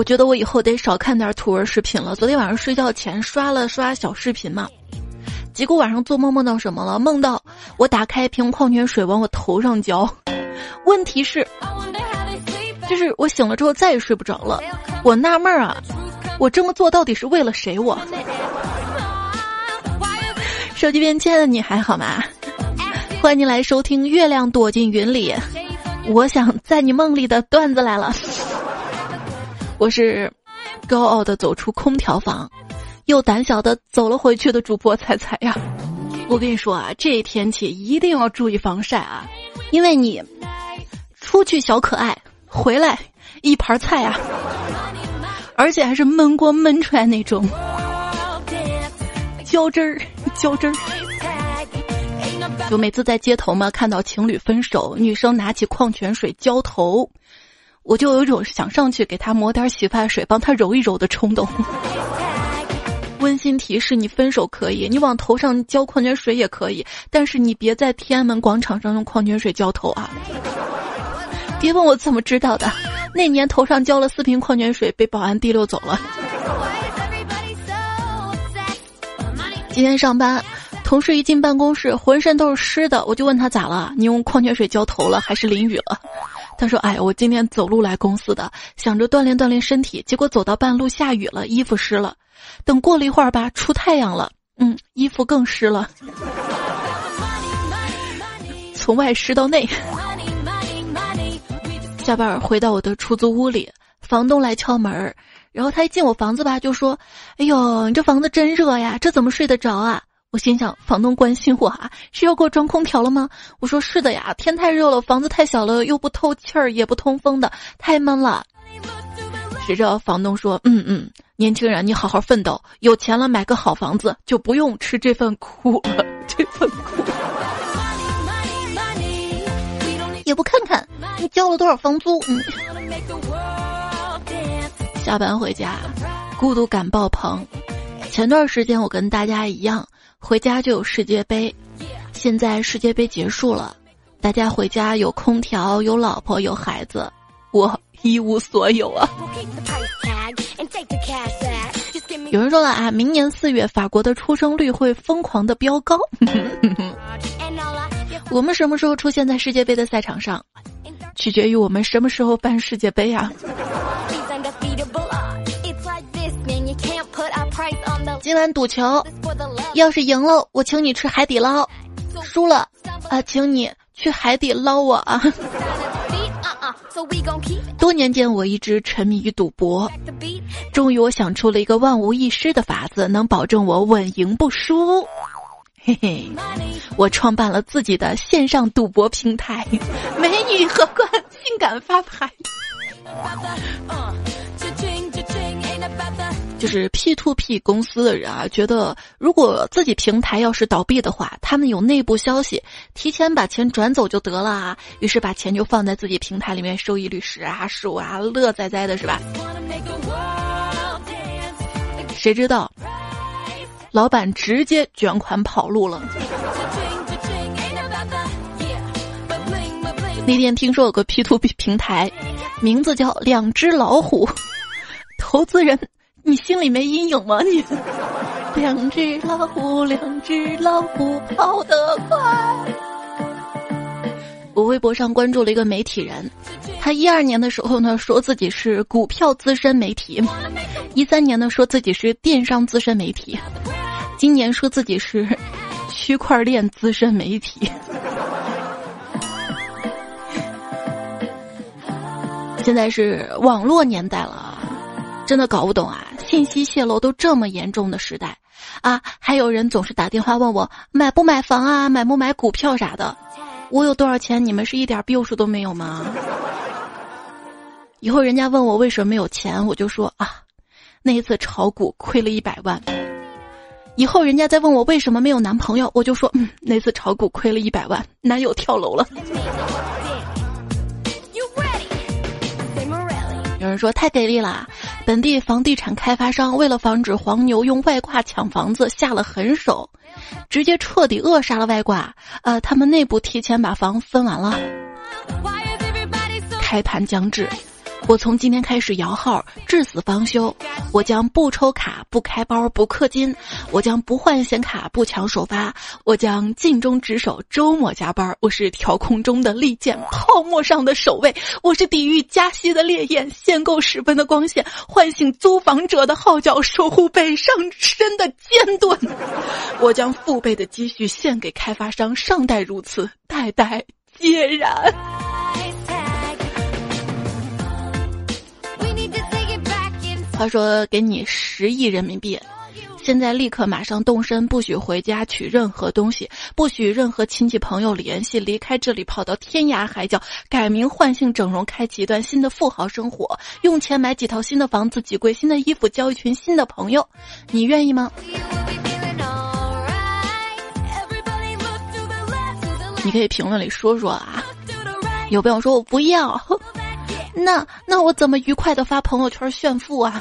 我觉得我以后得少看点土味视频了。昨天晚上睡觉前刷了刷小视频嘛，结果晚上做梦梦到什么了？梦到我打开一瓶矿泉水往我头上浇。问题是，就是我醒了之后再也睡不着了。我纳闷啊，我这么做到底是为了谁？我手机边亲爱的你还好吗？欢迎您来收听《月亮躲进云里》，我想在你梦里的段子来了。我是高傲的走出空调房，又胆小的走了回去的主播彩彩呀。我跟你说啊，这天气一定要注意防晒啊，因为你出去小可爱，回来一盘菜啊，而且还是焖锅焖出来那种，浇汁儿浇汁儿。就每次在街头嘛，看到情侣分手，女生拿起矿泉水浇头，我就有一种想上去给她抹点洗发水，帮她揉一揉的冲动。温馨提示：你分手可以，你往头上浇矿泉水也可以，但是你别在天安门广场上用矿泉水浇头啊！别问我怎么知道的，那年头上浇了4瓶矿泉水，被保安提溜走了。今天上班，同事一进办公室，浑身都是湿的，我就问他咋了？你用矿泉水浇头了，还是淋雨了？他说：“哎，我今天走路来公司的，想着锻炼锻炼身体，结果走到半路下雨了，衣服湿了。等过了一会儿吧，出太阳了，衣服更湿了，从外湿到内。”下班回到我的出租屋里，房东来敲门，然后他一进我房子吧，就说：“哎呦，你这房子真热呀，这怎么睡得着啊？”我心想，房东关心我啊，是要给我装空调了吗？我说：“是的呀，天太热了，房子太小了，又不透气儿，也不通风的，太闷了。”谁知道房东说：“年轻人，你好好奋斗，有钱了买个好房子，就不用吃这份苦了，这份苦。”也不看看你交了多少房租。下班回家，孤独感爆棚。前段时间我跟大家一样，回家就有世界杯，现在世界杯结束了，大家回家有空调，有老婆，有孩子，我一无所有啊。有人说了啊，明年4月法国的出生率会疯狂的飙高。我们什么时候出现在世界杯的赛场上，取决于我们什么时候办世界杯啊。今晚赌球，要是赢了我请你吃海底捞，输了啊，请你去海底捞我啊。多年间我一直沉迷于赌博，终于我想出了一个万无一失的法子，能保证我稳赢不输。嘿嘿，我创办了自己的线上赌博平台，美女荷官性感发牌，就是 P2P 公司的人啊，觉得如果自己平台要是倒闭的话，他们有内部消息，提前把钱转走就得了啊，于是把钱就放在自己平台里面，收益率10%啊，乐哉哉的是吧？谁知道老板直接卷款跑路了。那天听说有个 P2P 平台，名字叫两只老虎，投资人你心里没阴影吗你？两只老虎，两只老虎跑得快。我微博上关注了一个媒体人，他12年的时候呢，说自己是股票资深媒体，13年呢说自己是电商资深媒体，今年说自己是区块链资深媒体。现在是网络年代了，真的搞不懂啊，信息泄露都这么严重的时代啊，还有人总是打电话问我买不买房啊，买不买股票啥的，我有多少钱你们是一点逼数都没有吗？以后人家问我为什么没有钱，我就说啊，那一次炒股亏了100万。以后人家再问我为什么没有男朋友，我就说那次炒股亏了100万，男友跳楼了。有人说太给力了，本地房地产开发商为了防止黄牛用外挂抢房子下了狠手，直接彻底扼杀了外挂，他们内部提前把房分完了。开盘将至，我从今天开始摇号，至死方休。我将不抽卡，不开包，不氪金。我将不换显卡，不抢首发。我将尽忠职守，周末加班。我是调控中的利剑，泡沫上的守卫。我是抵御加息的烈焰，限购时分的光线，唤醒租房者的号角，守护被上身的尖盾。我将父辈的积蓄献给开发商，上代如此，代代皆然。他说给你10亿人民币，现在立刻马上动身，不许回家取任何东西，不许任何亲戚朋友联系，离开这里跑到天涯海角，改名换姓整容，开启一段新的富豪生活，用钱买几套新的房子，几柜新的衣服，交一群新的朋友，你愿意吗？你可以评论里说说啊，有朋友说我不要，那我怎么愉快地发朋友圈炫富啊？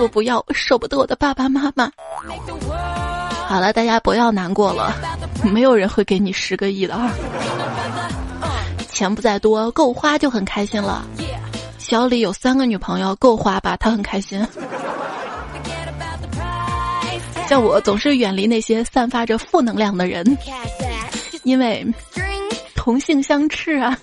我不要，舍不得我的爸爸妈妈。好了，大家不要难过了，没有人会给你10个亿的啊！钱不在多，够花就很开心了。小李有3个女朋友，够花吧？他很开心。像我总是远离那些散发着负能量的人，因为同性相斥啊。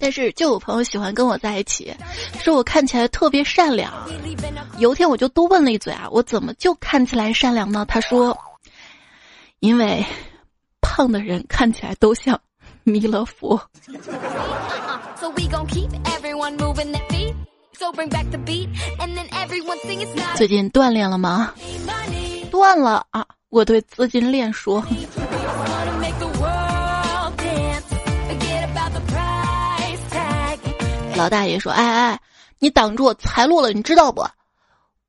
但是就有朋友喜欢跟我在一起，说我看起来特别善良。有一天我就多问了一嘴啊，我怎么就看起来善良呢？他说，因为胖的人看起来都像弥勒佛。最近锻炼了吗？断了啊！我对资金链说，老大爷说：“哎，你挡住我财路了，你知道不？”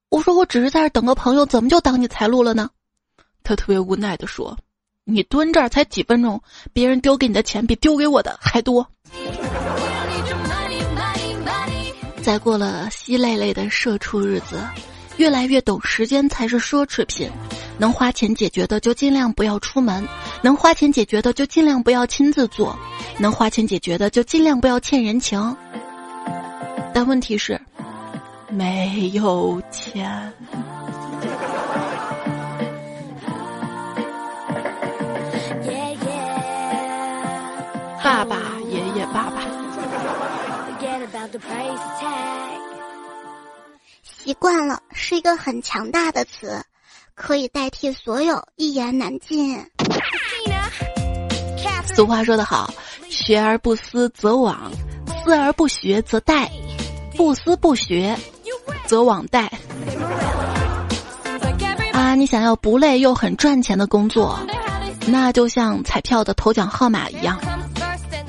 我说：“我只是在这等个朋友，怎么就挡你财路了呢？”他特别无奈地说：“你蹲这儿才几分钟，别人丢给你的钱比丢给我的还多。”再过了稀累累的社畜日子，越来越懂时间才是奢侈品。能花钱解决的就尽量不要出门，能花钱解决的就尽量不要亲自做，能花钱解决的就尽量不要欠人情。但问题是没有钱。爸爸爷爷爸爸习惯了是一个很强大的词，可以代替所有，一言难尽。俗话说得好，学而不思则罔，思而不学则殆，不思不学则罔殆。啊，你想要不累又很赚钱的工作，那就像彩票的头奖号码一样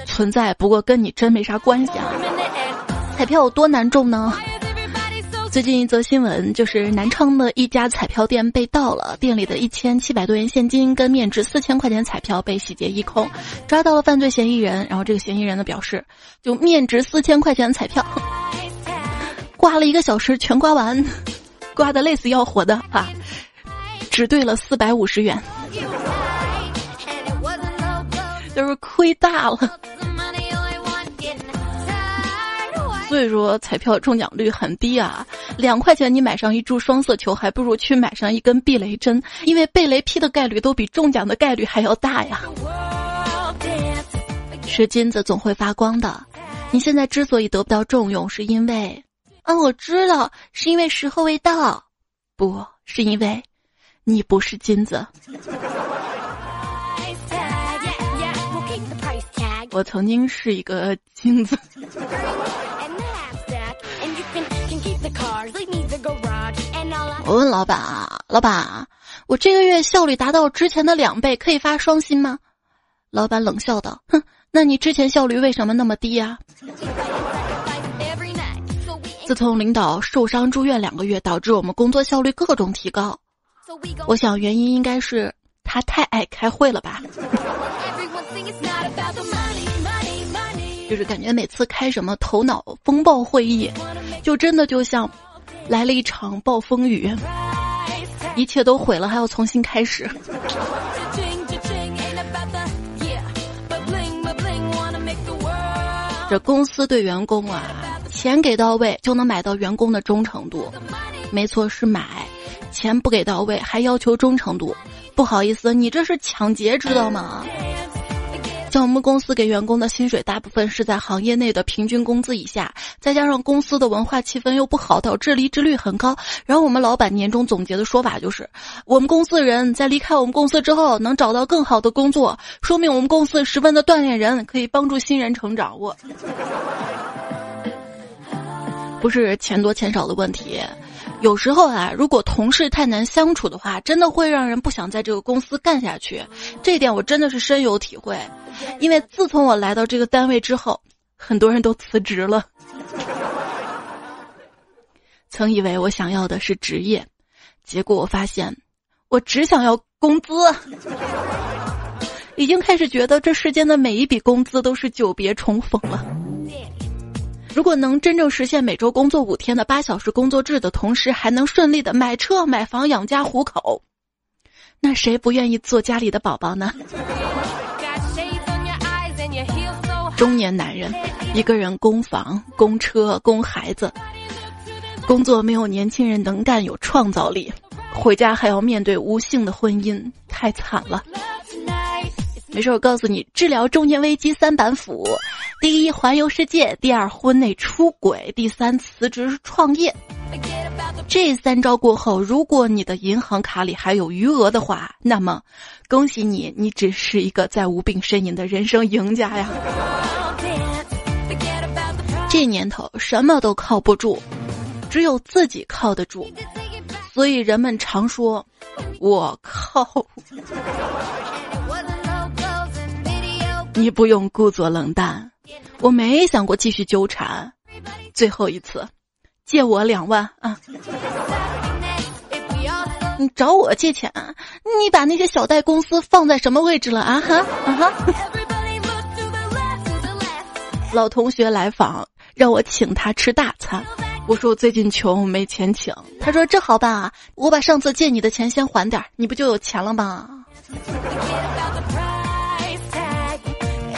存在，不过跟你真没啥关系啊。彩票有多难中呢？最近一则新闻就是南昌的一家彩票店被盗了，店里的1700多元现金跟面值4000块钱彩票被洗劫一空，抓到了犯罪嫌疑人。然后这个嫌疑人呢表示，就面值4000块钱彩票，刮了1个小时全刮完，刮得累死要活的啊，只兑了450元，就是亏大了。所以说彩票中奖率很低啊，2块钱你买上一注双色球，还不如去买上一根避雷针，因为被雷劈的概率都比中奖的概率还要大呀。是金子总会发光的，你现在之所以得不到重用，是因为我知道，是因为时候未到，不是因为你不是金子。我曾经是一个金子。我问老板啊，老板，我这个月效率达到之前的2倍，可以发双薪吗？老板冷笑道：“哼，那你之前效率为什么那么低啊？”自从领导受伤住院2个月，导致我们工作效率各种提高。我想原因应该是他太爱开会了吧。就是感觉每次开什么头脑风暴会议，就真的就像来了一场暴风雨，一切都毁了，还要重新开始。这公司对员工啊，钱给到位就能买到员工的忠诚度。没错，是买，钱不给到位还要求忠诚度，不好意思，你这是抢劫，知道吗？像我们公司给员工的薪水大部分是在行业内的平均工资以下，再加上公司的文化气氛又不好，导致离职率很高。然后我们老板年终总结的说法就是，我们公司人在离开我们公司之后能找到更好的工作，说明我们公司十分的锻炼人，可以帮助新人成长。我不是钱多钱少的问题，有时候啊，如果同事太难相处的话，真的会让人不想在这个公司干下去。这一点我真的是深有体会。因为自从我来到这个单位之后，很多人都辞职了。曾以为我想要的是职业，结果我发现我只想要工资。已经开始觉得这世间的每一笔工资都是久别重逢了。如果能真正实现每周工作5天的8小时工作制的同时，还能顺利的买车买房养家糊口，那谁不愿意做家里的宝宝呢？中年男人一个人供房供车供孩子，工作没有年轻人能干有创造力，回家还要面对无性的婚姻，太惨了。没事，我告诉你，治疗中年危机3板斧：第一，环游世界；第二，婚内出轨；第三，辞职创业。这3招过后，如果你的银行卡里还有余额的话，那么恭喜你，你只是一个在无病呻吟的人生赢家呀。这年头什么都靠不住，只有自己靠得住，所以人们常说我靠。你不用故作冷淡，我没想过继续纠缠，最后一次借我2万啊！你找我借钱，你把那些小贷公司放在什么位置了啊？哈啊哈！老同学来访，让我请他吃大餐，我说我最近穷没钱请，他说这好办啊，我把上次借你的钱先还点，你不就有钱了吗？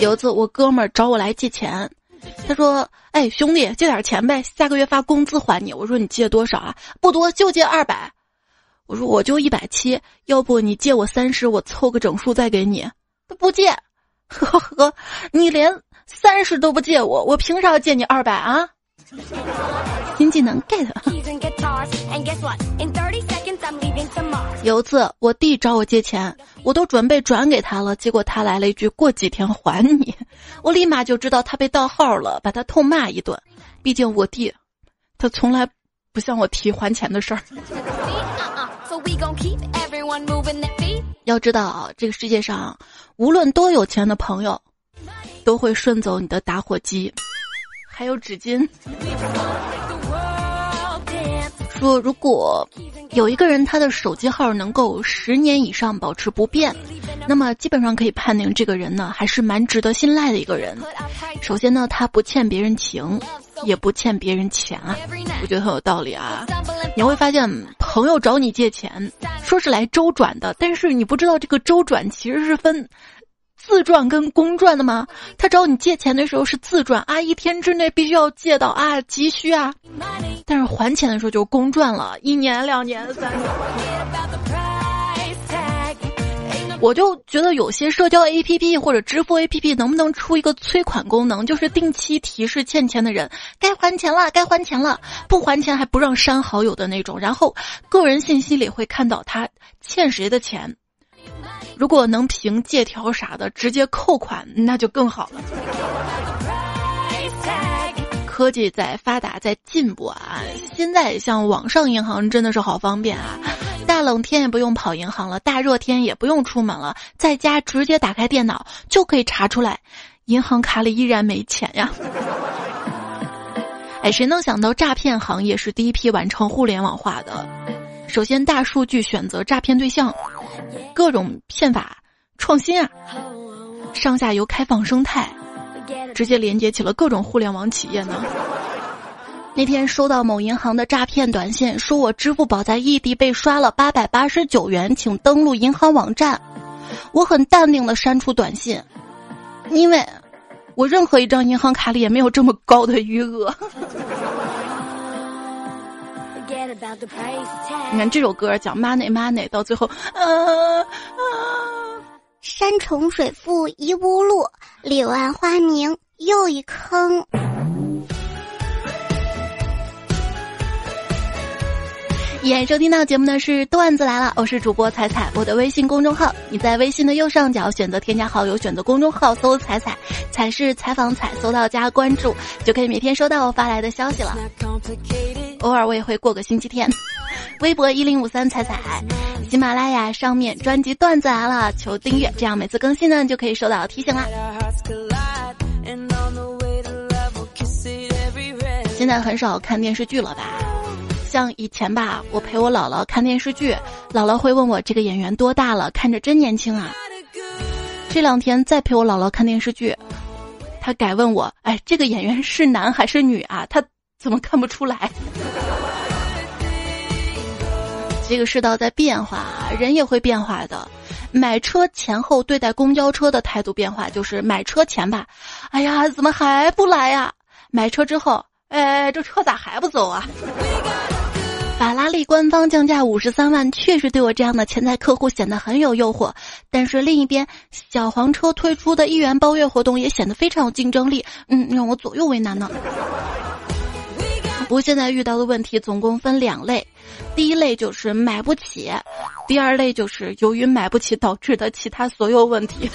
有一次我哥们儿找我来借钱。他说，哎，兄弟，借点钱呗，下个月发工资还你。我说你借多少啊？不多，就借200。我说我就170，要不你借我30，我凑个整数再给你。他不借，呵呵，你连30都不借我，我凭啥要借你200啊？新技能 get。 有次我弟找我借钱，我都准备转给他了，结果他来了一句过几天还你，我立马就知道他被盗号了，把他痛骂一顿。毕竟我弟他从来不向我提还钱的事儿。要知道这个世界上无论多有钱的朋友都会顺走你的打火机还有纸巾。说如果有一个人他的手机号能够10年以上保持不变，那么基本上可以判定这个人呢还是蛮值得信赖的一个人。首先呢，他不欠别人情，也不欠别人钱啊，我觉得很有道理啊。你会发现朋友找你借钱说是来周转的，但是你不知道这个周转其实是分自赚跟公赚的吗？他找你借钱的时候是自赚啊，1天之内必须要借到啊，急需啊。但是还钱的时候就公赚了，1年、2年、3年。我就觉得有些社交 APP 或者支付 APP 能不能出一个催款功能，就是定期提示欠钱的人该还钱了，该还钱了，不还钱还不让删好友的那种，然后个人信息里会看到他欠谁的钱。如果能凭借条啥的直接扣款，那就更好了。科技在发达，在进步啊！现在像网上银行真的是好方便啊！大冷天也不用跑银行了，大热天也不用出门了，在家直接打开电脑就可以查出来，银行卡里依然没钱呀！哎，谁能想到诈骗行业是第一批完成互联网化的？首先大数据选择诈骗对象，各种骗法创新啊，上下游开放生态，直接连接起了各种互联网企业呢。那天收到某银行的诈骗短信，说我支付宝在异地被刷了889元，请登录银行网站。我很淡定的删除短信，因为我任何一张银行卡里也没有这么高的余额。你看这首歌讲 money money， 到最后山重水复疑无路，柳暗花明又一坑。也收听到节目的是段子来了，我是主播彩彩，我的微信公众号，你在微信的右上角选择添加好友，选择公众号搜彩彩，彩是采访彩，搜到加关注就可以每天收到我发来的消息了。偶尔我也会过个星期天。微博1053彩彩，喜马拉雅上面专辑段子来了求订阅，这样每次更新呢就可以收到提醒啦。现在很少看电视剧了吧？像以前吧，我陪我姥姥看电视剧，姥姥会问我这个演员多大了，看着真年轻啊。这两天再陪我姥姥看电视剧，她改问我，哎，这个演员是男还是女啊？她怎么看不出来？这个世道在变化，人也会变化的。买车前后对待公交车的态度变化，就是买车前吧，哎呀，怎么还不来呀？买车之后，哎，这车咋还不走啊？法拉利官方降价53万，确实对我这样的潜在客户显得很有诱惑。但是另一边，小黄车推出的1元包月活动也显得非常有竞争力，让我左右为难呢。我现在遇到的问题总共分两类，第一类就是买不起，第二类就是由于买不起导致的其他所有问题。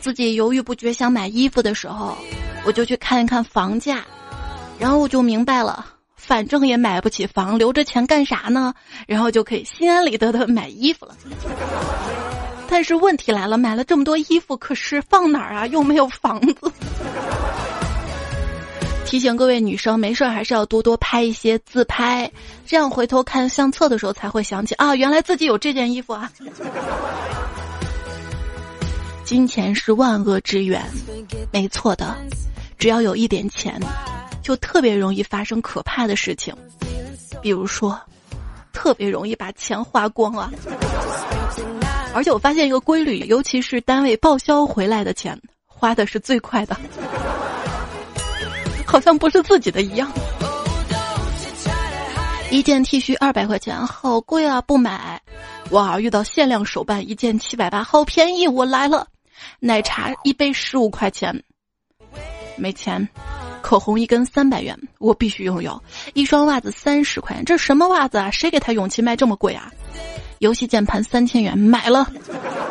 自己犹豫不决想买衣服的时候，我就去看一看房价，然后我就明白了。反正也买不起房，留着钱干啥呢？然后就可以心安理得的买衣服了。但是问题来了，买了这么多衣服，可是放哪儿啊？又没有房子。提醒各位女生，没事还是要多多拍一些自拍，这样回头看相册的时候才会想起啊，原来自己有这件衣服啊。金钱是万恶之源，没错的，只要有一点钱，就特别容易发生可怕的事情，比如说特别容易把钱花光了。而且我发现一个规律，尤其是单位报销回来的钱花的是最快的，好像不是自己的一样。一件 T 恤200块钱，好贵啊，不买。哇，遇到限量手办一件780，好便宜，我来了。奶茶一杯15块钱，没钱。口红一根300元，我必须拥有。一双袜子30块钱，这什么袜子啊？谁给他勇气卖这么贵啊？游戏键盘3000元，买了。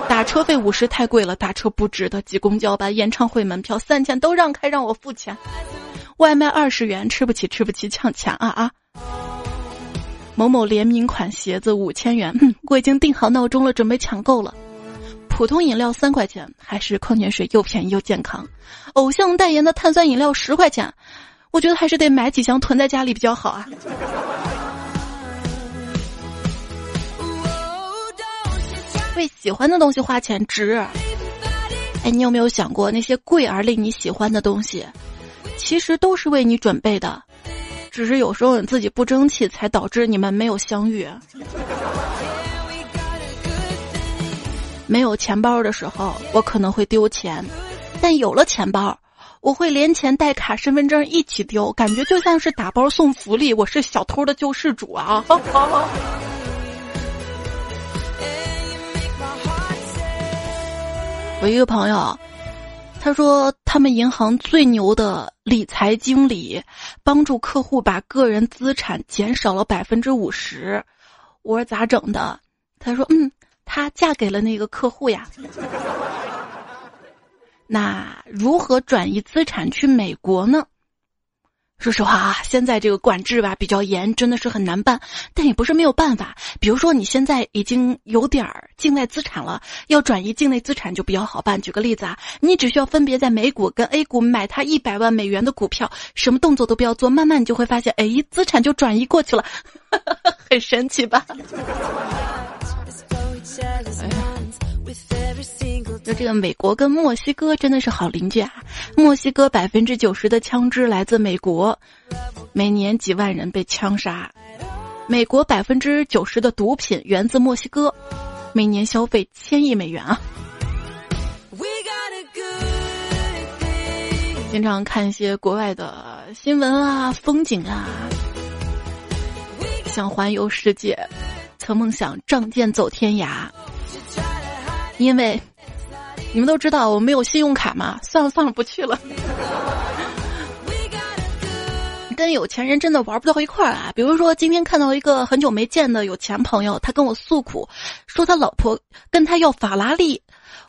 打车费50，太贵了，打车不值得。挤公交吧，演唱会门票3000都让开，让我付钱。外卖20元，吃不起吃不起，抢钱啊！某某联名款鞋子5000元，我已经定好闹钟了，准备抢购了。普通饮料3块钱，还是矿泉水又便宜又健康。偶像代言的碳酸饮料10块钱，我觉得还是得买几箱囤在家里比较好啊。为喜欢的东西花钱值。哎，你有没有想过那些贵而令你喜欢的东西，其实都是为你准备的，只是有时候你自己不争气，才导致你们没有相遇。没有钱包的时候，我可能会丢钱，但有了钱包，我会连钱带卡、身份证一起丢，感觉就像是打包送福利，我是小偷的救世主啊！我一个朋友，他说他们银行最牛的理财经理，帮助客户把个人资产减少了50%。我说咋整的？他说她嫁给了那个客户呀。那如何转移资产去美国呢？说实话啊，现在这个管制吧比较严，真的是很难办，但也不是没有办法。比如说你现在已经有点境外资产了，要转移境内资产就比较好办。举个例子啊，你只需要分别在美股跟 A 股买它100万美元的股票，什么动作都不要做，慢慢你就会发现，哎，资产就转移过去了。很神奇吧？就这个美国跟墨西哥真的是好邻居啊！墨西哥90%的枪支来自美国，每年几万人被枪杀；美国90%的毒品源自墨西哥，每年消费1000亿美元啊！经常看一些国外的新闻啊、风景啊，想环游世界，曾梦想仗剑走天涯。因为你们都知道我没有信用卡嘛，算了，不去了。跟有钱人真的玩不到一块儿啊！比如说，今天看到一个很久没见的有钱朋友，他跟我诉苦，说他老婆跟他要法拉利。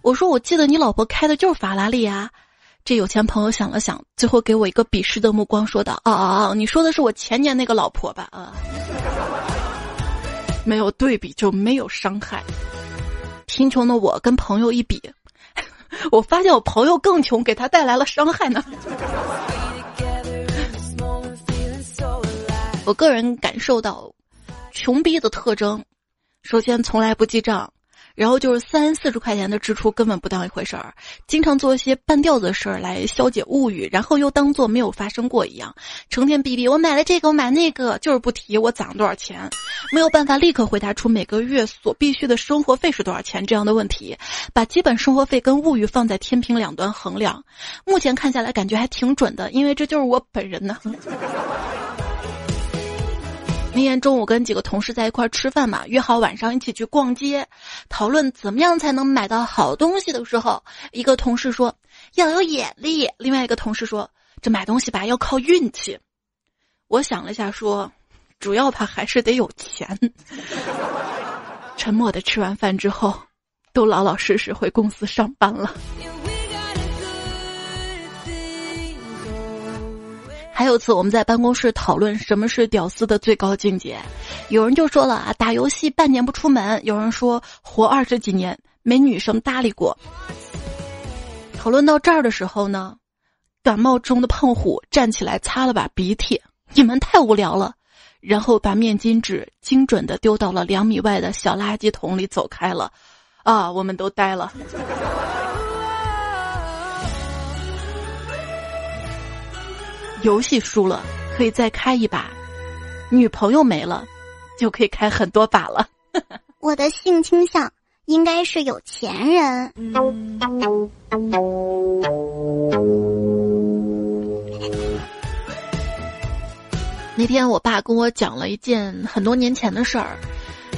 我说，我记得你老婆开的就是法拉利啊。这有钱朋友想了想，最后给我一个鄙视的目光，说道：“哦，你说的是我前年那个老婆吧？啊，没有对比就没有伤害。”贫穷的我跟朋友一比，我发现我朋友更穷，给他带来了伤害呢。我个人感受到穷逼的特征，首先从来不记账，然后就是30-40块钱的支出根本不当一回事儿，经常做一些半吊子的事儿来消解物欲，然后又当做没有发生过一样，成天逼逼我买了这个我买那个，就是不提我攒了多少钱，没有办法立刻回答出每个月所必须的生活费是多少钱这样的问题，把基本生活费跟物欲放在天平两端衡量。目前看下来感觉还挺准的，因为这就是我本人呢。那天中午跟几个同事在一块吃饭嘛，约好晚上一起去逛街，讨论怎么样才能买到好东西的时候，一个同事说要有眼力，另外一个同事说这买东西吧要靠运气。我想了一下说，主要吧还是得有钱。沉默的吃完饭之后，都老老实实回公司上班了。还有次我们在办公室讨论什么是屌丝的最高境界，有人就说了啊，打游戏半年不出门，有人说活20几年没女生搭理过。讨论到这儿的时候呢，感冒中的胖虎站起来擦了把鼻涕，你们太无聊了，然后把面巾纸精准地丢到了2米外的小垃圾桶里走开了。啊，我们都呆了。游戏输了可以再开一把，女朋友没了就可以开很多把了。我的性倾向应该是有钱人。那天我爸跟我讲了一件很多年前的事儿，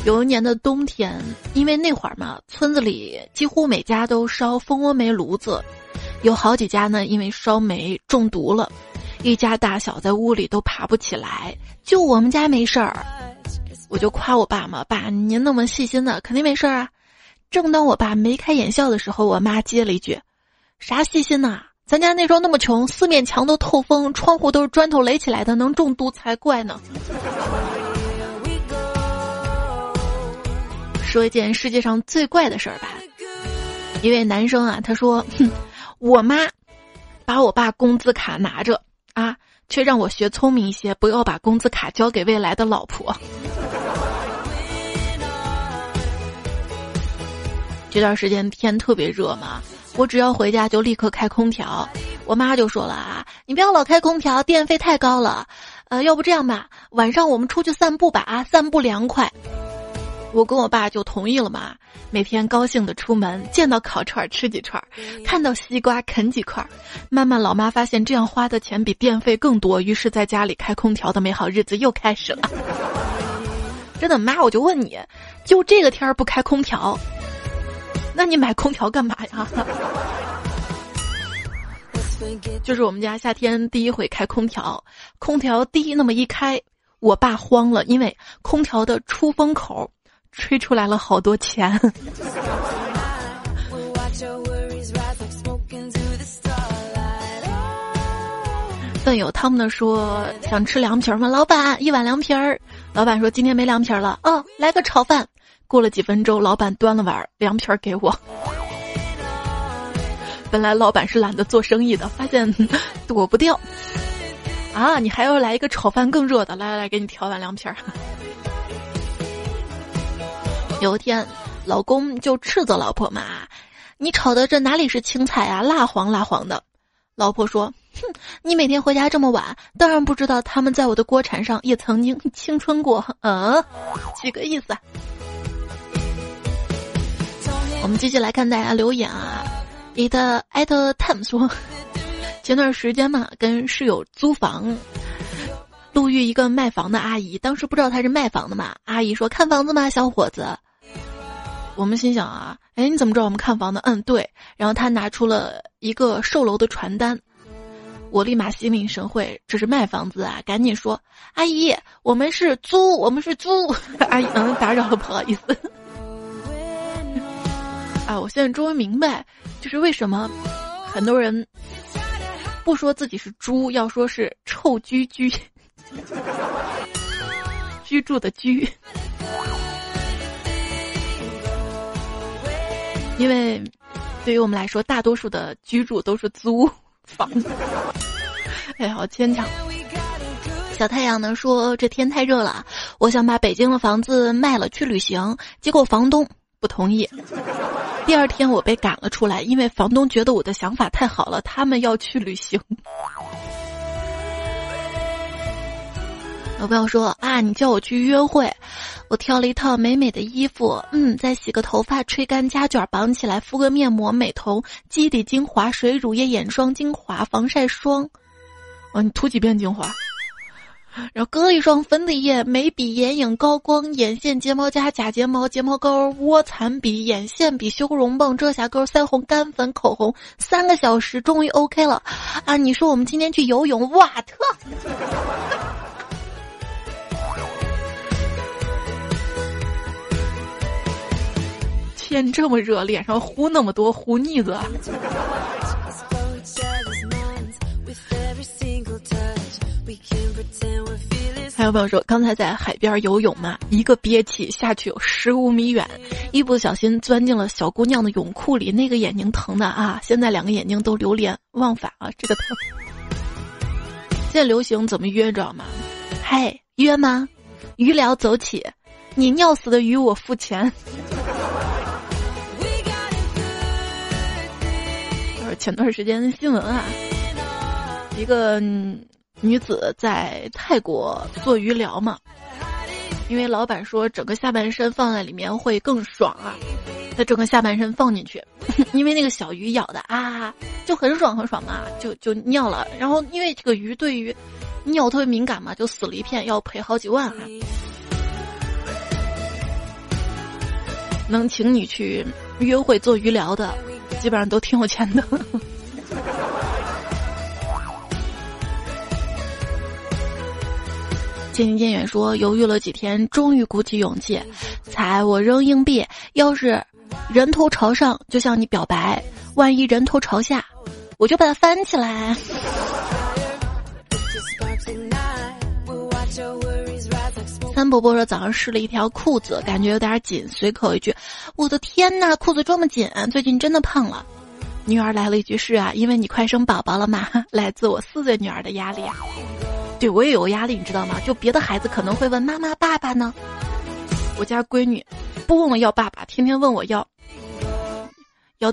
有一年的冬天，因为那会儿嘛，村子里几乎每家都烧蜂窝煤炉子，有好几家呢因为烧煤中毒了，一家大小在屋里都爬不起来，就我们家没事儿。我就夸我爸嘛，爸您那么细心的肯定没事啊。正当我爸眉开眼笑的时候，我妈接了一句，啥细心啊，咱家那时候那么穷，4面墙都透风，窗户都是砖头垒起来的，能中毒才怪呢。说一件世界上最怪的事儿吧。一位男生啊，他说我妈把我爸工资卡拿着啊，却让我学聪明一些，不要把工资卡交给未来的老婆。这段时间天特别热嘛，我只要回家就立刻开空调，我妈就说了啊，你不要老开空调，电费太高了，要不这样吧，晚上我们出去散步吧啊，散步凉快。我跟我爸就同意了嘛，每天高兴的出门，见到烤串吃几串，看到西瓜啃几块。慢慢老妈发现这样花的钱比电费更多，于是在家里开空调的美好日子又开始了。真的妈，我就问你，就这个天不开空调，那你买空调干嘛呀？就是我们家夏天第一回开空调，那么一开，我爸慌了，因为空调的出风口吹出来了好多钱。段友他们呢说想吃凉皮儿吗？老板一碗凉皮儿。老板说今天没凉皮儿了，哦，来个炒饭。过了几分钟，老板端了碗凉皮儿给我。本来老板是懒得做生意的，发现躲不掉。啊，你还要来一个炒饭更热的，来，给你调碗凉皮儿。有一天，老公就斥责老婆嘛：“你炒的这哪里是青菜啊，蜡黄的。”老婆说：“哼，你每天回家这么晚，当然不知道他们在我的锅铲上也曾经青春过。”几个意思啊？我们继续来看大家留言啊。你的艾特 Tam 说。前段时间嘛，跟室友租房，路遇一个卖房的阿姨，当时不知道她是卖房的嘛。阿姨说：“看房子吗，小伙子？”我们心想啊，哎，你怎么知道我们看房的？嗯，对。然后她拿出了一个售楼的传单，我立马心领神会，这是卖房子啊！赶紧说：“阿姨，我们是租，我们是租。”阿姨，打扰了，不好意思。啊，我现在终于明白，就是为什么很多人不说自己是猪，要说是臭居居。居住的居，因为对于我们来说，大多数的居住都是租房子。哎，好牵强。小太阳呢说，这天太热了，我想把北京的房子卖了去旅行，结果房东不同意。第二天我被赶了出来，因为房东觉得我的想法太好了，他们要去旅行。我朋友说啊，你叫我去约会，我挑了一套美美的衣服，再洗个头发，吹干夹卷，绑起来，敷个面膜、美瞳、基底精华、水乳液、眼霜、精华、防晒霜，你涂几遍精华，然后搁一双粉底液、眉笔、眼影、高光、眼线、睫毛夹、假睫毛、睫毛膏、窝蚕笔、眼线笔、修容泵、遮瑕膏、腮红、干粉、口红，3个小时终于 OK 了啊！你说我们今天去游泳，哇特！天这么热，脸上糊那么多糊腻子。还有朋友说，刚才在海边游泳嘛，一个憋气下去有15米远，一不小心钻进了小姑娘的泳裤里，那个眼睛疼的啊！现在2个眼睛都流连忘返啊，这个疼。现在流行怎么约着吗？嗨，约吗？鱼聊走起，你尿死的鱼我付钱。前段时间新闻啊，一个女子在泰国做鱼疗嘛，因为老板说整个下半身放在里面会更爽啊，她整个下半身放进去，因为那个小鱼咬的啊就很爽很爽嘛，就尿了。然后因为这个鱼对于尿特别敏感嘛，就死了一片，要赔好几万啊。能请你去约会做鱼疗的基本上都挺有钱的。渐行渐远说，犹豫了几天，终于鼓起勇气，踩我扔硬币，要是人头朝上就向你表白，万一人头朝下我就把它翻起来。三伯伯说，早上试了一条裤子，感觉有点紧，随口一句：“我的天哪，裤子这么紧，最近真的胖了。”女儿来了一句：“是啊，因为你快生宝宝了嘛。”来自我4岁女儿的压力啊，对我也有压力，你知道吗？就别的孩子可能会问妈妈、爸爸呢，我家闺女不问我要爸爸，天天问我要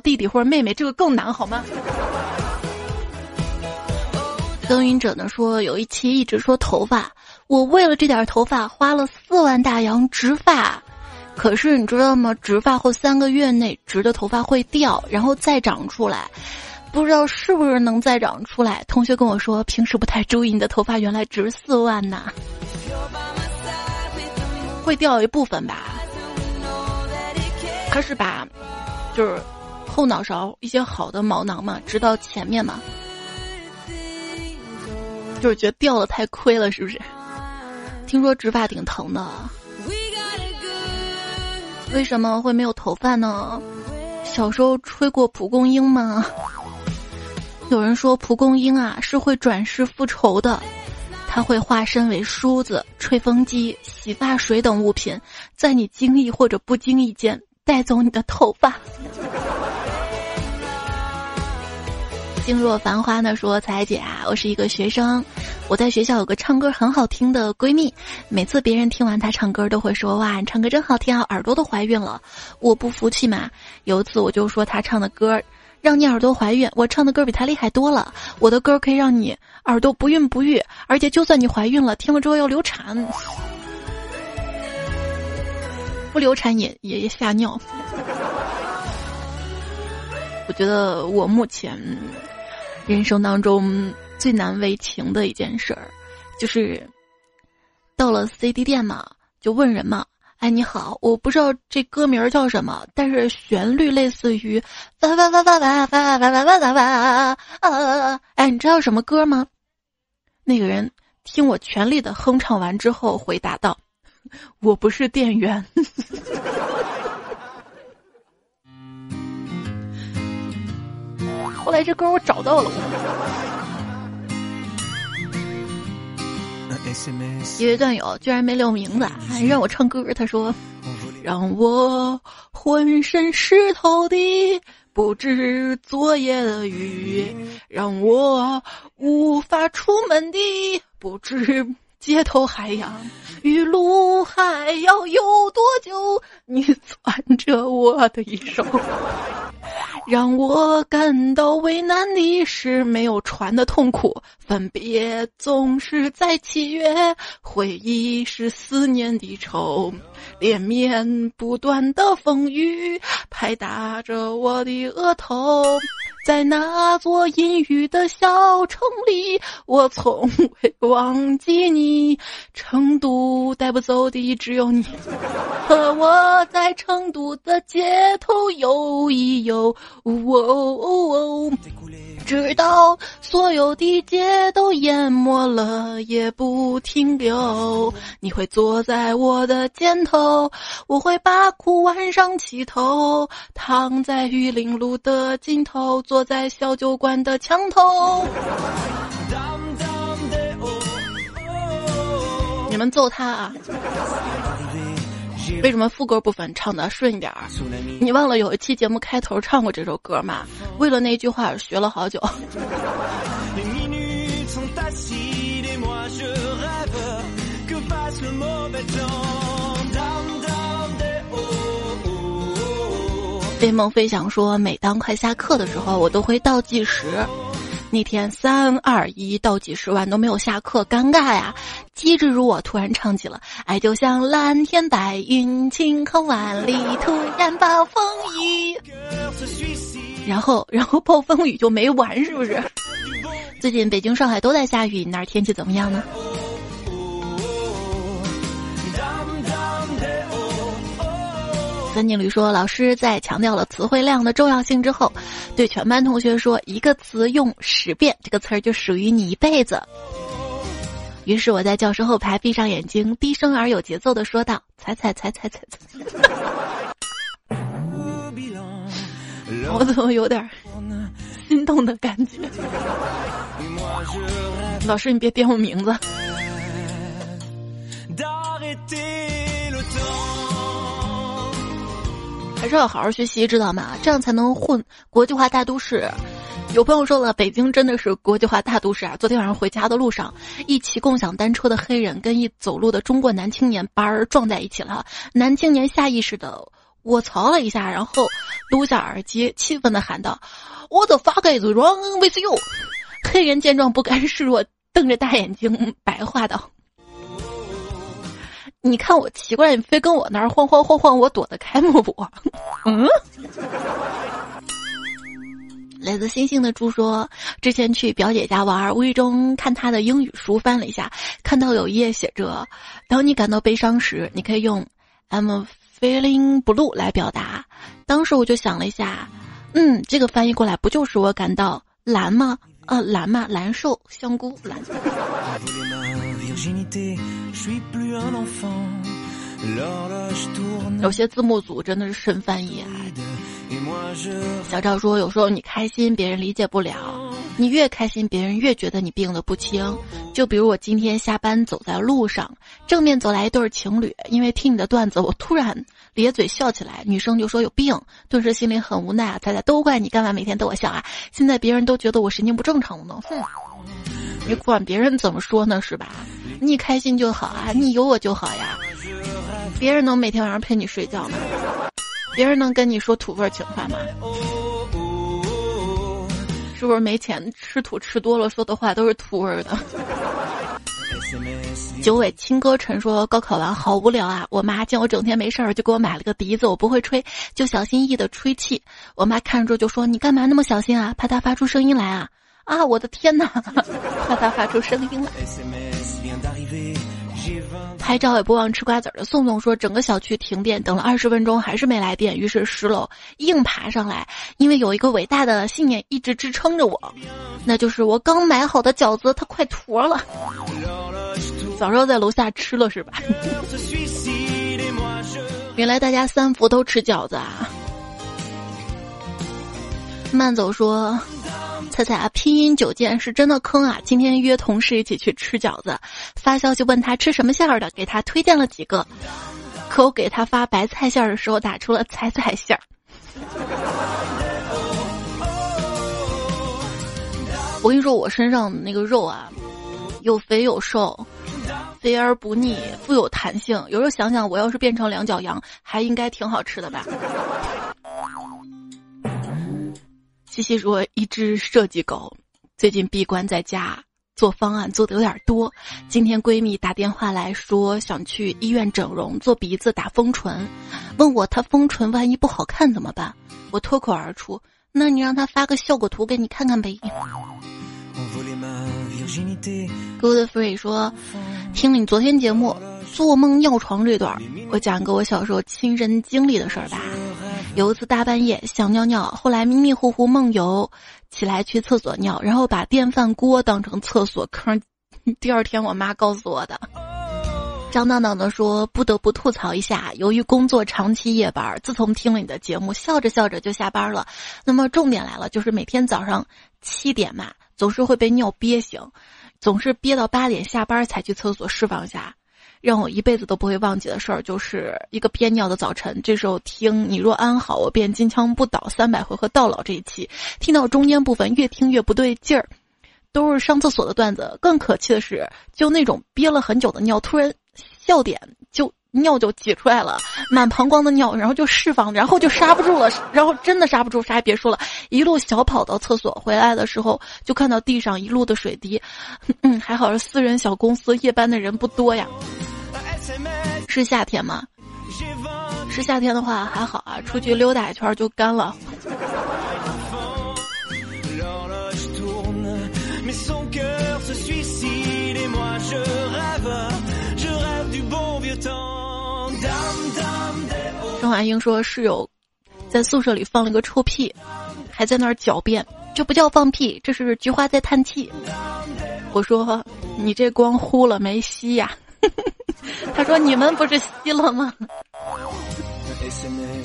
弟弟或者妹妹，这个更难好吗？耕耘者呢说，有一期一直说头发。我为了这点头发花了4万大洋植发，可是你知道吗？植发后3个月内植的头发会掉，然后再长出来，不知道是不是能再长出来。同学跟我说，平时不太注意你的头发原来值4万呢，会掉一部分吧。它是把就是后脑勺一些好的毛囊嘛，直到前面嘛，就是觉得掉了太亏了，是不是？听说植发挺疼的，为什么会没有头发呢？小时候吹过蒲公英吗？有人说蒲公英啊是会转世复仇的，它会化身为梳子、吹风机、洗发水等物品，在你经意或者不经意间带走你的头发。静若繁花呢说，彩姐啊，我是一个学生，我在学校有个唱歌很好听的闺蜜，每次别人听完她唱歌都会说，哇，你唱歌真好听啊，耳朵都怀孕了。我不服气嘛，有一次我就说她唱的歌让你耳朵怀孕，我唱的歌比她厉害多了，我的歌可以让你耳朵不孕不育，而且就算你怀孕了，听了之后要流产，不流产也吓尿。我觉得我目前人生当中最难为情的一件事儿，就是到了 CD 店嘛，就问人嘛，哎你好，我不知道这歌名叫什么，但是旋律类似于哇哇哇哇哇哇哇哇哇哇啊，哎你知道什么歌吗？那个人听我全力的哼唱完之后回答道，我不是店员。后来这歌我找到了。一位段友居然没留名字，还让我唱歌。他说：“让我浑身湿透的不知昨夜的雨，让我无法出门的不知街头海洋，雨路还要有多久？你攥着我的一手。”让我感到为难的是没有船的痛苦，分别总是在七月，回忆是思念的愁，连绵不断的风雨拍打着我的额头，在那座阴雨的小城里，我从未忘记你，成都带不走的只有你，和我在成都的街头游一游，直到所有的街都淹没了也不停留，你会坐在我的肩头，我会把哭挽上起头，躺在玉林路的尽头，坐在小酒馆的墙头。你们揍他啊！为什么副歌部分唱的顺一点儿？你忘了有一期节目开头唱过这首歌吗？为了那句话学了好久。飞梦飞翔说，每当快下课的时候我都会倒计时，那天3、2、1倒计时完都没有下课，尴尬呀！机智如我突然唱起了爱就像蓝天白云晴空万里，突然暴风雨，然后暴风雨就没完，是不是？最近北京上海都在下雨，你那儿天气怎么样呢？三井驴说，老师在强调了词汇量的重要性之后，对全班同学说，一个词用10遍，这个词儿就属于你一辈子。于是我在教室后排闭上眼睛，低声而有节奏地说道，踩。我怎么有点心动的感觉？老师你别点我名字。还是要好好学习，知道吗？这样才能混国际化大都市。有朋友说了，北京真的是国际化大都市啊！昨天晚上回家的路上，一骑共享单车的黑人跟一走路的中国男青年撞在一起了。男青年下意识的我槽了一下，然后撸下耳机，气愤的喊道 ：“What the fuck is wrong with you？” 黑人见状不甘示弱，瞪着大眼睛白话道。你看我奇怪，你非跟我那儿晃晃，我躲得开吗？我，来自星星的猪说，之前去表姐家玩，无意中看她的英语书，翻了一下，看到有一页写着：“当你感到悲伤时，你可以用 I'm feeling blue 来表达。”当时我就想了一下，这个翻译过来不就是我感到蓝吗？蓝嘛，蓝瘦香菇蓝。有些字幕组真的是神翻译啊！小赵说，有时候你开心别人理解不了，你越开心别人越觉得你病得不轻。就比如我今天下班走在路上，正面走来一对情侣，因为听你的段子我突然咧嘴笑起来，女生就说有病，顿时心里很无奈啊！大家都怪你，干嘛每天逗我笑啊？现在别人都觉得我神经不正常了呢。你管别人怎么说呢，是吧？你开心就好啊，你有我就好呀。别人能每天晚上陪你睡觉吗？别人能跟你说土味情话吗？是不是没钱吃土吃多了，说的话都是土味的？九尾青歌晨说，高考完好无聊啊，我妈见我整天没事儿，就给我买了个笛子，我不会吹，就小心翼翼的吹气。我妈看着就说，你干嘛那么小心啊，怕它发出声音来啊。啊，我的天哪！怕他发出声音了。拍照也不忘吃瓜子儿的宋总说，整个小区停电，等了20分钟还是没来电，于是10楼硬爬上来，因为有一个伟大的信念一直支撑着我，那就是我刚买好的饺子它快坨了。早知道在楼下吃了是吧？原来大家三伏都吃饺子啊！慢走说，彩彩啊，拼音9键是真的坑啊！今天约同事一起去吃饺子，发消息问他吃什么馅儿的，给他推荐了几个，可我给他发白菜馅儿的时候打出了彩彩馅儿。我跟你说，我身上的那个肉啊，有肥有瘦，肥而不腻，富有弹性。有时候想想，我要是变成两脚羊，还应该挺好吃的吧。西西说，一只设计狗最近闭关在家做方案做的有点多，今天闺蜜打电话来说想去医院整容，做鼻子打丰唇，问我她丰唇万一不好看怎么办。我脱口而出，那你让她发个效果图给你看看呗。Good Free 说，听了你昨天节目做梦尿床这段，我讲个我小时候亲身经历的事儿吧。有一次大半夜想尿尿，后来迷迷糊糊梦游起来去厕所尿，然后把电饭锅当成厕所坑。第二天我妈告诉我的。张当当的说，不得不吐槽一下，由于工作长期夜班，自从听了你的节目笑着笑着就下班了。那么重点来了，就是每天早上7点嘛，总是会被尿憋醒，总是憋到8点下班才去厕所释放一下。让我一辈子都不会忘记的事儿，就是一个憋尿的早晨，这时候听你若安好我便金枪不倒300回和到老这一期，听到中间部分越听越不对劲儿，都是上厕所的段子。更可气的是，就那种憋了很久的尿，突然笑点就尿就挤出来了，满膀胱的尿，然后就释放，然后就刹不住了，然后真的刹不住，啥也别说了，一路小跑到厕所。回来的时候就看到地上一路的水滴。还好是私人小公司，夜班的人不多呀。是夏天吗？是夏天的话还好啊，出去溜达一圈就干了。郑婉英说，室友在宿舍里放了个臭屁，还在那儿狡辩，这不叫放屁，这是菊花在叹气。我说你这光呼了没吸呀。他说你们不是吸了吗？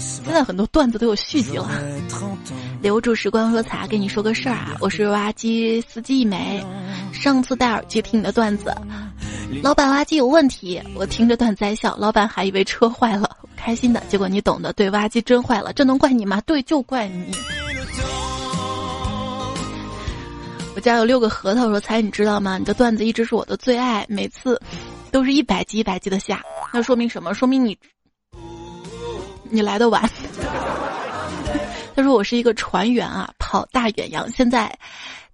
现在很多段子都有续集了。留住时光说，彩，跟你说个事儿啊，我是挖机司机一枚，上次戴耳机听你的段子，老板挖机有问题，我听着段子在笑，老板还以为车坏了，开心的，结果你懂的，对，挖机真坏了，这能怪你吗？对，就怪你。我家有6个核桃说，彩，你知道吗？你的段子一直是我的最爱，每次都是100集100集的下，那说明什么？说明你来得晚。他说，我是一个船员啊，跑大远洋，现在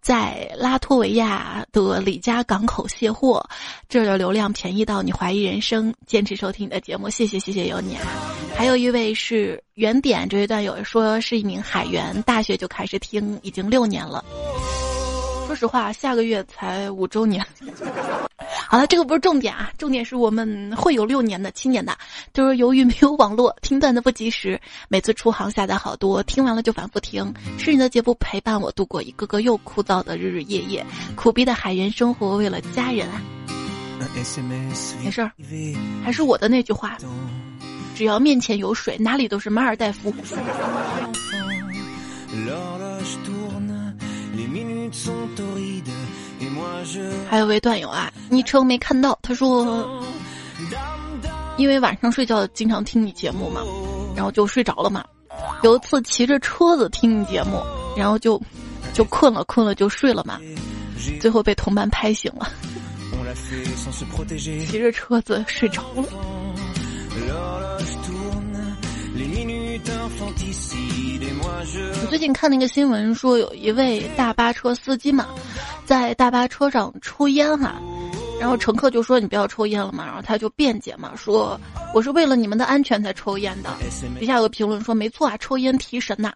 在拉脱维亚的里加港口卸货，这的流量便宜到你怀疑人生，坚持收听你的节目，谢谢谢谢有你啊。还有一位是原点，这位段友说是一名海员，大学就开始听，已经6年了。说实话，下个月才5周年。好了，这个不是重点啊，重点是我们会有6年的7年的，就是由于没有网络，听段子不及时，每次出行下载好多，听完了就反复听，是你的节目陪伴我度过一个个又枯燥的日日夜夜，苦逼的海员生活，为了家人啊。没事儿，还是我的那句话，只要面前有水，哪里都是马尔代夫。还有位段友啊，昵称没看到，他说因为晚上睡觉经常听你节目嘛，然后就睡着了嘛，有一次骑着车子听你节目，然后就困了就睡了嘛，最后被同伴拍醒了，骑着车子睡着了。我最近看那个新闻说，有一位大巴车司机嘛，在大巴车上抽烟哈，然后乘客就说你不要抽烟了嘛，然后他就辩解嘛，说我是为了你们的安全才抽烟的。底下有个评论说，没错啊，抽烟提神呐。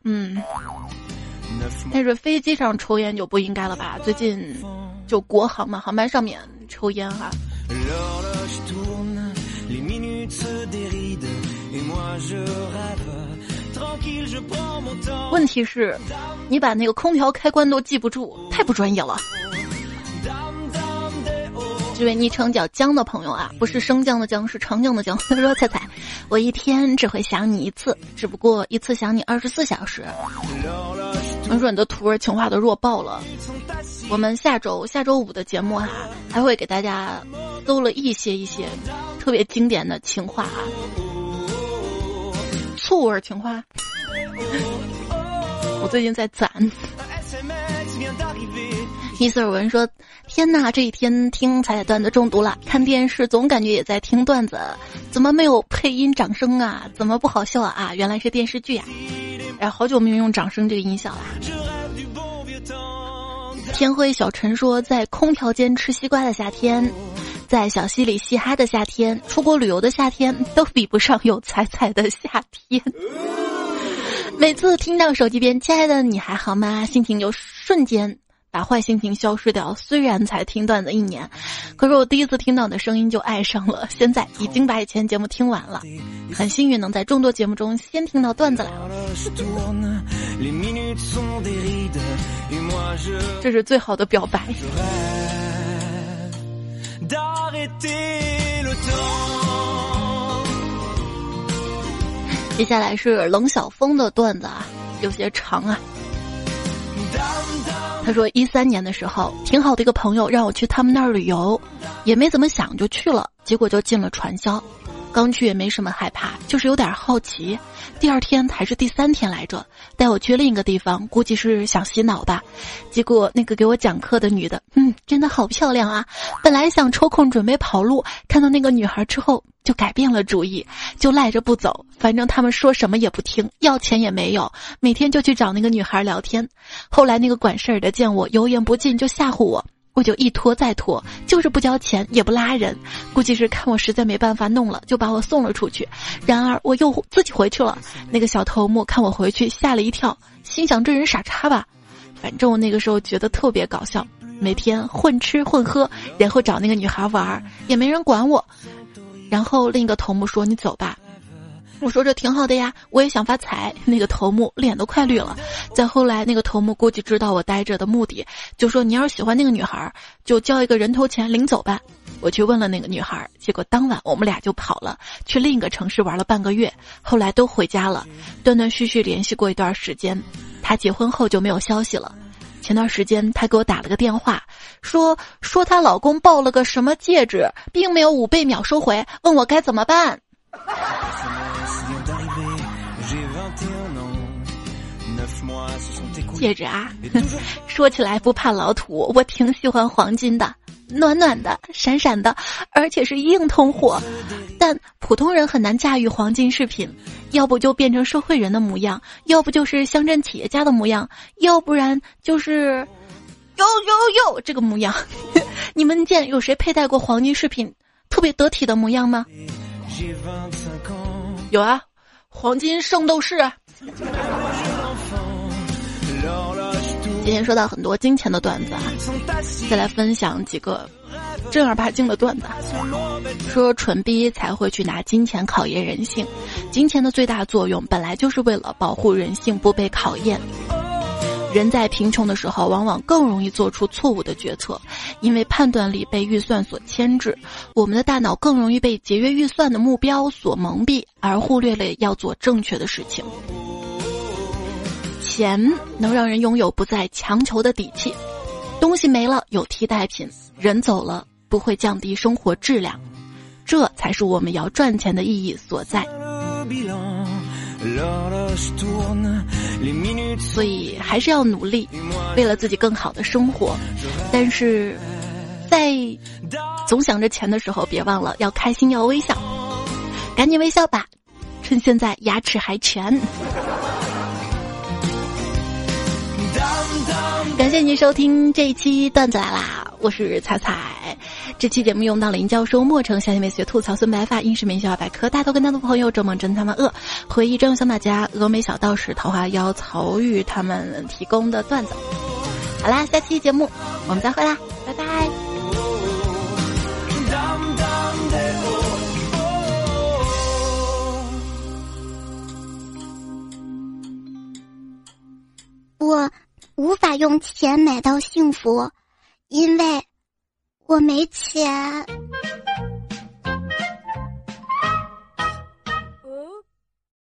但是飞机上抽烟就不应该了吧？最近就国航嘛，航班上面抽烟哈。问题是，你把那个空调开关都记不住，太不专业了。这位昵称叫姜的朋友啊，不是生姜的姜，是长江的姜。他说：“彩彩，我一天只会想你一次，只不过一次想你24小时。”我说你的徒儿情话都弱爆了。我们下周五的节目哈、啊，还会给大家搜了一些特别经典的情话啊，醋味情话。我最近在攒。伊斯尔文说：“天哪，这一天听彩彩段子中毒了，看电视总感觉也在听段子，怎么没有配音掌声啊？怎么不好笑啊？原来是电视剧啊！哎，好久没有用掌声这个音效啦。”天灰小陈说：“在空调间吃西瓜的夏天，在小溪里嘻哈的夏天，出国旅游的夏天，都比不上有彩彩的夏天。”每次听到手机边亲爱的你还好吗，心情就瞬间把坏心情消失掉。虽然才听段子1年，可是我第一次听到你的声音就爱上了，现在已经把以前节目听完了，很幸运能在众多节目中先听到段子了。这是最好的表白。接下来是冷晓峰的段子啊，有些长啊。他说13年的时候，挺好的一个朋友让我去他们那儿旅游，也没怎么想就去了，结果就进了传销。刚去也没什么害怕，就是有点好奇。第二天还是第三天来着，带我去另一个地方，估计是想洗脑吧。结果那个给我讲课的女的，真的好漂亮啊！本来想抽空准备跑路，看到那个女孩之后就改变了主意，就赖着不走。反正他们说什么也不听，要钱也没有，每天就去找那个女孩聊天。后来那个管事儿的见我油盐不进，就吓唬我。我就一拖再拖，就是不交钱也不拉人，估计是看我实在没办法弄了，就把我送了出去。然而我又自己回去了，那个小头目看我回去吓了一跳，心想这人傻叉吧。反正我那个时候觉得特别搞笑，每天混吃混喝，然后找那个女孩玩，也没人管我。然后另一个头目说你走吧，我说这挺好的呀，我也想发财。那个头目脸都快绿了。再后来那个头目估计知道我待着的目的，就说你要是喜欢那个女孩就交一个人头钱领走吧。我去问了那个女孩，结果当晚我们俩就跑了，去另一个城市玩了半个月，后来都回家了，断断续续联系过一段时间。她结婚后就没有消息了。前段时间她给我打了个电话，说她老公抱了个什么戒指，并没有5倍秒收回，问我该怎么办。戒指啊，说起来不怕老土，我挺喜欢黄金的，暖暖的，闪闪的，而且是硬通货。但普通人很难驾驭黄金饰品，要不就变成社会人的模样，要不就是乡镇企业家的模样，要不然就是哟这个模样。你们见有谁佩戴过黄金饰品特别得体的模样吗？有啊，黄金圣斗士。今天说到很多金钱的段子啊，再来分享几个正儿八经的段子。说蠢逼才会去拿金钱考验人性，金钱的最大作用本来就是为了保护人性不被考验。人在贫穷的时候往往更容易做出错误的决策，因为判断力被预算所牵制，我们的大脑更容易被节约预算的目标所蒙蔽，而忽略了要做正确的事情。钱能让人拥有不再强求的底气，东西没了有替代品，人走了不会降低生活质量，这才是我们要赚钱的意义所在。所以还是要努力，为了自己更好的生活。但是在总想着钱的时候，别忘了要开心，要微笑，赶紧微笑吧，趁现在牙齿还全。感谢您收听这一期段子来啦！我是彩彩。这期节目用到了银教授、莫成、夏天美学、吐槽孙白发、英式美小百科、大头跟大头朋友、郑梦真他们恶回忆、真有想打家、峨眉小道士、桃花妖、曹玉他们提供的段子。好啦，下期节目我们再会啦，拜拜。我无法用钱买到幸福，因为我没钱。